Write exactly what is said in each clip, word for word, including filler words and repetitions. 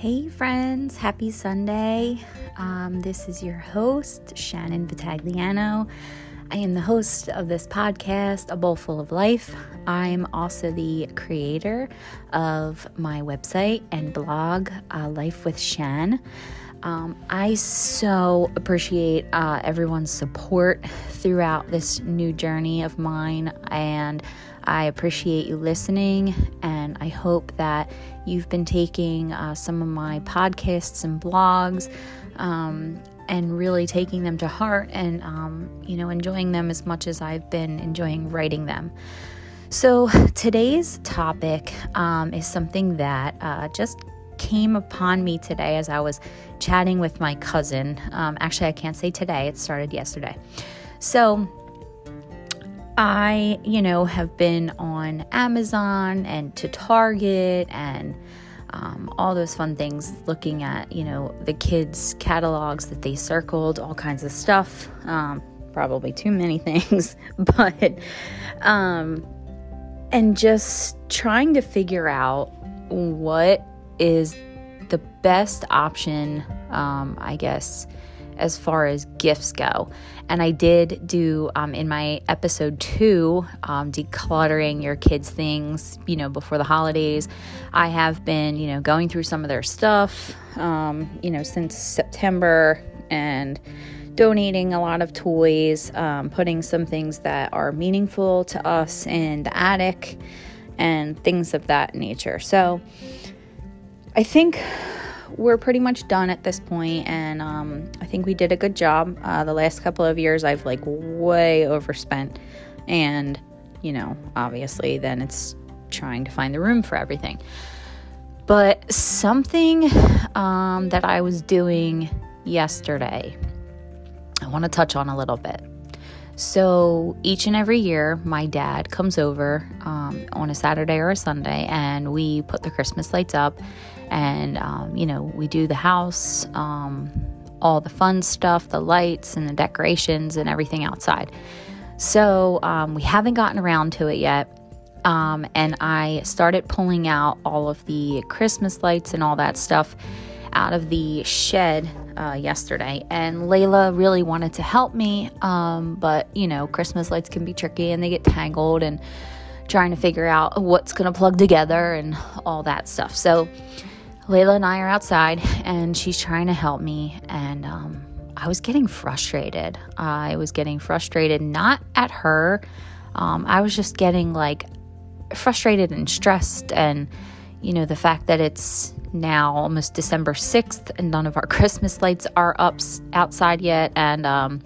Hey friends, happy Sunday. Um, this is your host, Shannon Vitagliano. I am the host of this podcast, A Bowl Full of Life. I'm also the creator of my website and blog, uh, Life with Shan. Um, I so appreciate uh, everyone's support throughout this new journey of mine, and I appreciate you listening, and I hope that you've been taking uh, some of my podcasts and blogs um, and really taking them to heart and, um, you know, enjoying them as much as I've been enjoying writing them. So today's topic um, is something that uh, just came upon me today as I was chatting with my cousin. Um, actually, I can't say today. It started yesterday. So I, you know, have been on Amazon and to Target and um, all those fun things, looking at, you know, the kids' catalogs that they circled, all kinds of stuff. Um, probably too many things, but, um, and just trying to figure out what is the best option, um, I guess, as far as gifts go. And I did do, um, in my episode two, um, decluttering your kids' things, you know, before the holidays. I have been, you know, going through some of their stuff, um, you know, since September, and donating a lot of toys, um, putting some things that are meaningful to us in the attic and things of that nature. So I think we're pretty much done at this point, and um, I think we did a good job. Uh, the last couple of years, I've like way overspent, and you know, obviously, then it's trying to find the room for everything. But something um, that I was doing yesterday, I want to touch on a little bit. So each and every year, my dad comes over um, on a Saturday or a Sunday, and we put the Christmas lights up, and, um, you know, we do the house, um, all the fun stuff, the lights and the decorations and everything outside. So um, we haven't gotten around to it yet, um, and I started pulling out all of the Christmas lights and all that stuff out of the shed uh, yesterday, and Layla really wanted to help me, um, but you know, Christmas lights can be tricky and they get tangled, and trying to figure out what's going to plug together and all that stuff. So Layla and I are outside, and she's trying to help me, and um, I was getting frustrated. I was getting frustrated, not at her. Um, I was just getting like frustrated and stressed, and you know, the fact that it's now almost December sixth and none of our Christmas lights are up outside yet. And, um,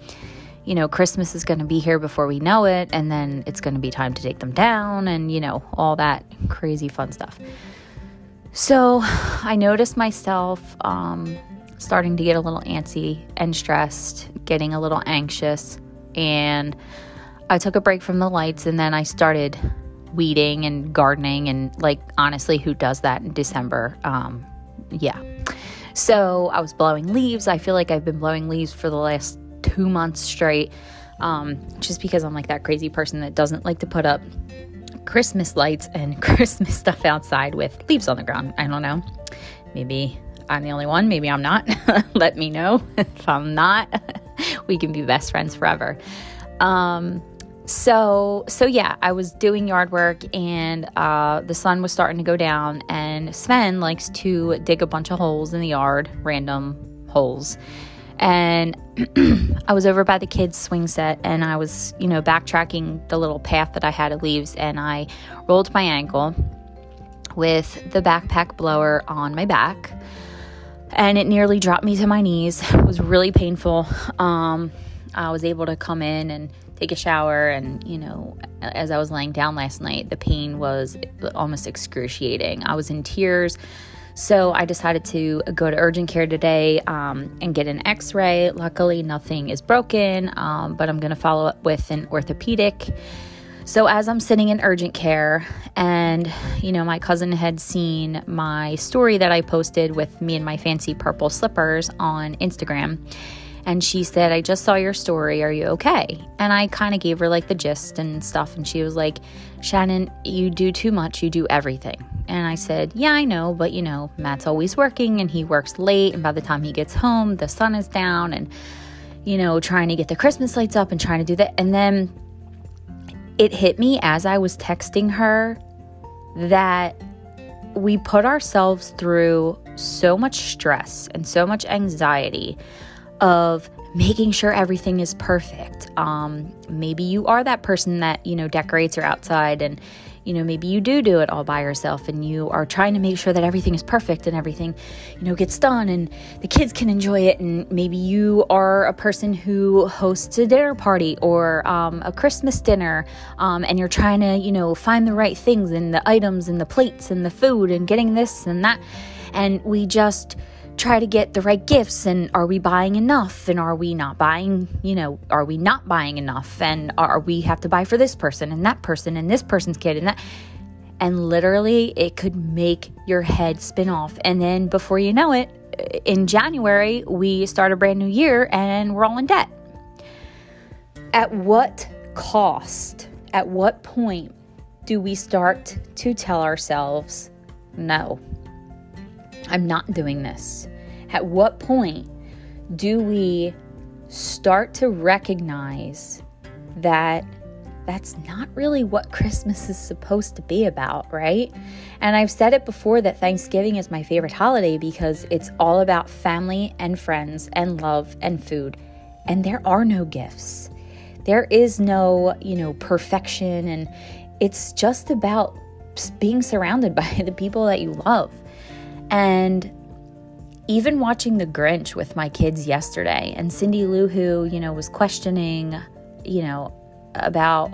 you know, Christmas is going to be here before we know it. And then it's going to be time to take them down and, you know, all that crazy fun stuff. So I noticed myself, um, starting to get a little antsy and stressed, getting a little anxious. And I took a break from the lights, and then I started weeding and gardening, and like, honestly, who does that in December? Um, yeah. So I was blowing leaves. I feel like I've been blowing leaves for the last two months straight. Um, just because I'm like that crazy person that doesn't like to put up Christmas lights and Christmas stuff outside with leaves on the ground. I don't know. Maybe I'm the only one. Maybe I'm not. Let me know. If I'm not, we can be best friends forever. Um, So, so yeah, I was doing yard work, and, uh, the sun was starting to go down, and Sven likes to dig a bunch of holes in the yard, random holes. And I was over by the kids' swing set, and I was, you know, backtracking the little path that I had of leaves, and I rolled my ankle with the backpack blower on my back, and it nearly dropped me to my knees. It was really painful. Um, I was able to come in and take a shower, and you know, as I was laying down last night, the pain was almost excruciating. I was in tears, so I decided to go to urgent care today um, and get an x-ray. Luckily, nothing is broken, um, but I'm going to follow up with an orthopedic. So as I'm sitting in urgent care, and you know, my cousin had seen my story that I posted with me and my fancy purple slippers on Instagram, and she said, "I just saw your story. Are you okay?" And I kind of gave her like the gist and stuff. And she was like, "Shannon, you do too much. You do everything." And I said, yeah, I know, but you know, Matt's always working and he works late. And by the time he gets home, the sun is down and, you know, trying to get the Christmas lights up and trying to do that. And then it hit me as I was texting her that we put ourselves through so much stress and so much anxiety of making sure everything is perfect. Um, maybe you are that person that, you know, decorates her outside and, you know, maybe you do do it all by yourself and you are trying to make sure that everything is perfect and everything, you know, gets done and the kids can enjoy it. And maybe you are a person who hosts a dinner party or um, a Christmas dinner um, and you're trying to, you know, find the right things and the items and the plates and the food and getting this and that. And we just try to get the right gifts, and are we buying enough, and are we not buying, you know, are we not buying enough, and are we have to buy for this person and that person and this person's kid and that, and literally it could make your head spin off. And then before you know it, in January, we start a brand new year and we're all in debt. At what cost, at what point do we start to tell ourselves, no, I'm not doing this? At what point do we start to recognize that that's not really what Christmas is supposed to be about, right? And I've said it before that Thanksgiving is my favorite holiday because it's all about family and friends and love and food. And there are no gifts. There is no, you know, perfection. And it's just about being surrounded by the people that you love. And even watching The Grinch with my kids yesterday, and Cindy Lou Who, you know, was questioning, you know, about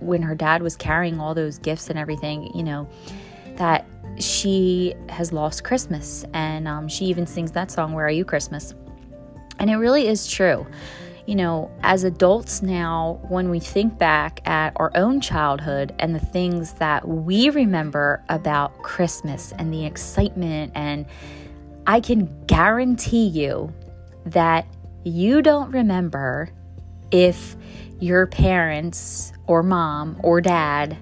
when her dad was carrying all those gifts and everything, you know, that she has lost Christmas. And um, she even sings that song, Where Are You Christmas? And it really is true. You know, as adults now, when we think back at our own childhood and the things that we remember about Christmas and the excitement, and I can guarantee you that you don't remember if your parents or mom or dad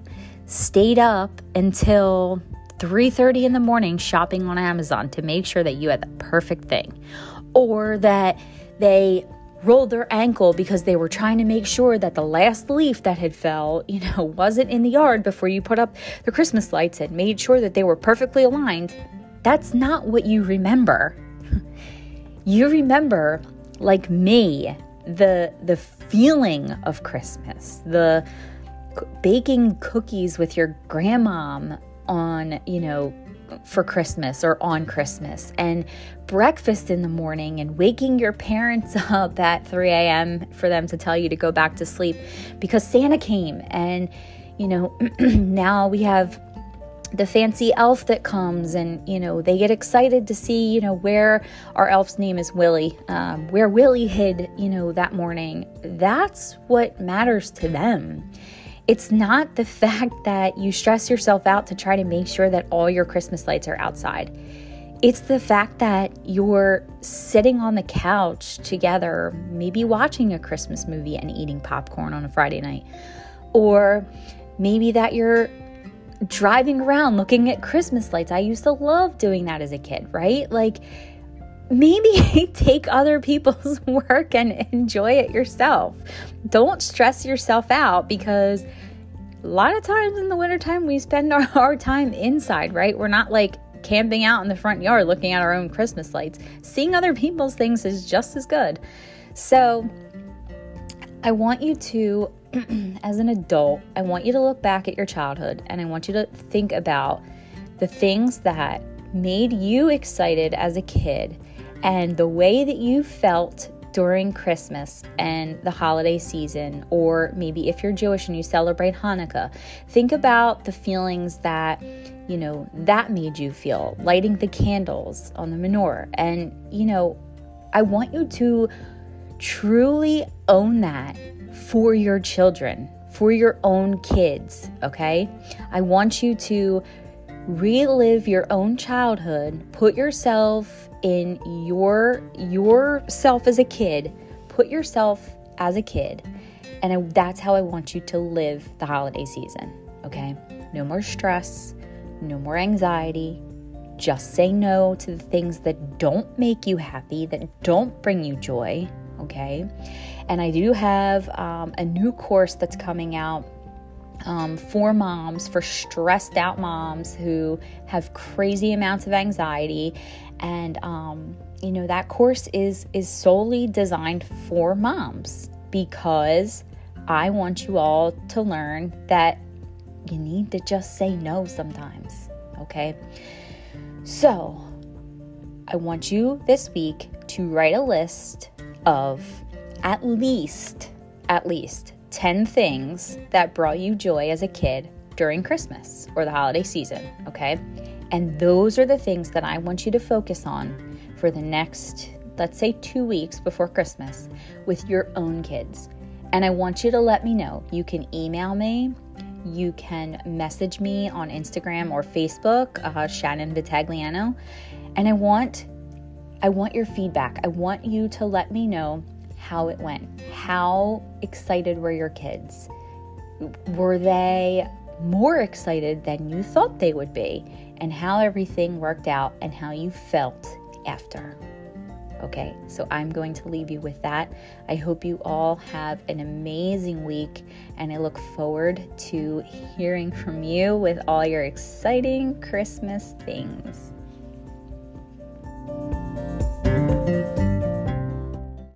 stayed up until three thirty in the morning shopping on Amazon to make sure that you had the perfect thing, or that they rolled their ankle because they were trying to make sure that the last leaf that had fell, you know, wasn't in the yard before you put up the Christmas lights and made sure that they were perfectly aligned. That's not what you remember. You remember, like me, the the feeling of Christmas, the baking cookies with your grandmom on, you know, for Christmas or on Christmas, and breakfast in the morning, and waking your parents up at three a.m. for them to tell you to go back to sleep because Santa came. And, you know, now we have the fancy elf that comes, and, you know, they get excited to see, you know, where our elf's name is Willie, um, where Willie hid, you know, that morning. That's what matters to them. It's not the fact that you stress yourself out to try to make sure that all your Christmas lights are outside. It's the fact that you're sitting on the couch together, maybe watching a Christmas movie and eating popcorn on a Friday night. Or maybe that you're driving around looking at Christmas lights. I used to love doing that as a kid, right? Like, maybe take other people's work and enjoy it yourself. Don't stress yourself out, because a lot of times in the wintertime, we spend our, our time inside, right? We're not like camping out in the front yard looking at our own Christmas lights. Seeing other people's things is just as good. So I want you to, as an adult, I want you to look back at your childhood, and I want you to think about the things that made you excited as a kid, and the way that you felt during Christmas and the holiday season, or maybe if you're Jewish and you celebrate Hanukkah, think about the feelings that, you know, that made you feel, lighting the candles on the menorah. And, you know, I want you to truly own that for your children, for your own kids, okay? I want you to relive your own childhood, put yourself in your yourself as a kid, put yourself as a kid, and I, that's how I want you to live the holiday season, okay? No more stress, no more anxiety. Just say no to the things that don't make you happy, that don't bring you joy, okay? And I do have um, a new course that's coming out um, for moms, for stressed out moms who have crazy amounts of anxiety. And, um, you know, that course is is solely designed for moms because I want you all to learn that you need to just say no sometimes, okay? So I want you this week to write a list of at least, at least ten things that brought you joy as a kid during Christmas or the holiday season, okay? And those are the things that I want you to focus on for the next, let's say, two weeks before Christmas with your own kids. And I want you to let me know. You can email me. You can message me on Instagram or Facebook, uh, Shannon Vitagliano, and I want, I want your feedback. I want you to let me know how it went. How excited were your kids? Were they more excited than you thought they would be? And how everything worked out and how you felt after. Okay, so I'm going to leave you with that. I hope you all have an amazing week, and I look forward to hearing from you with all your exciting Christmas things.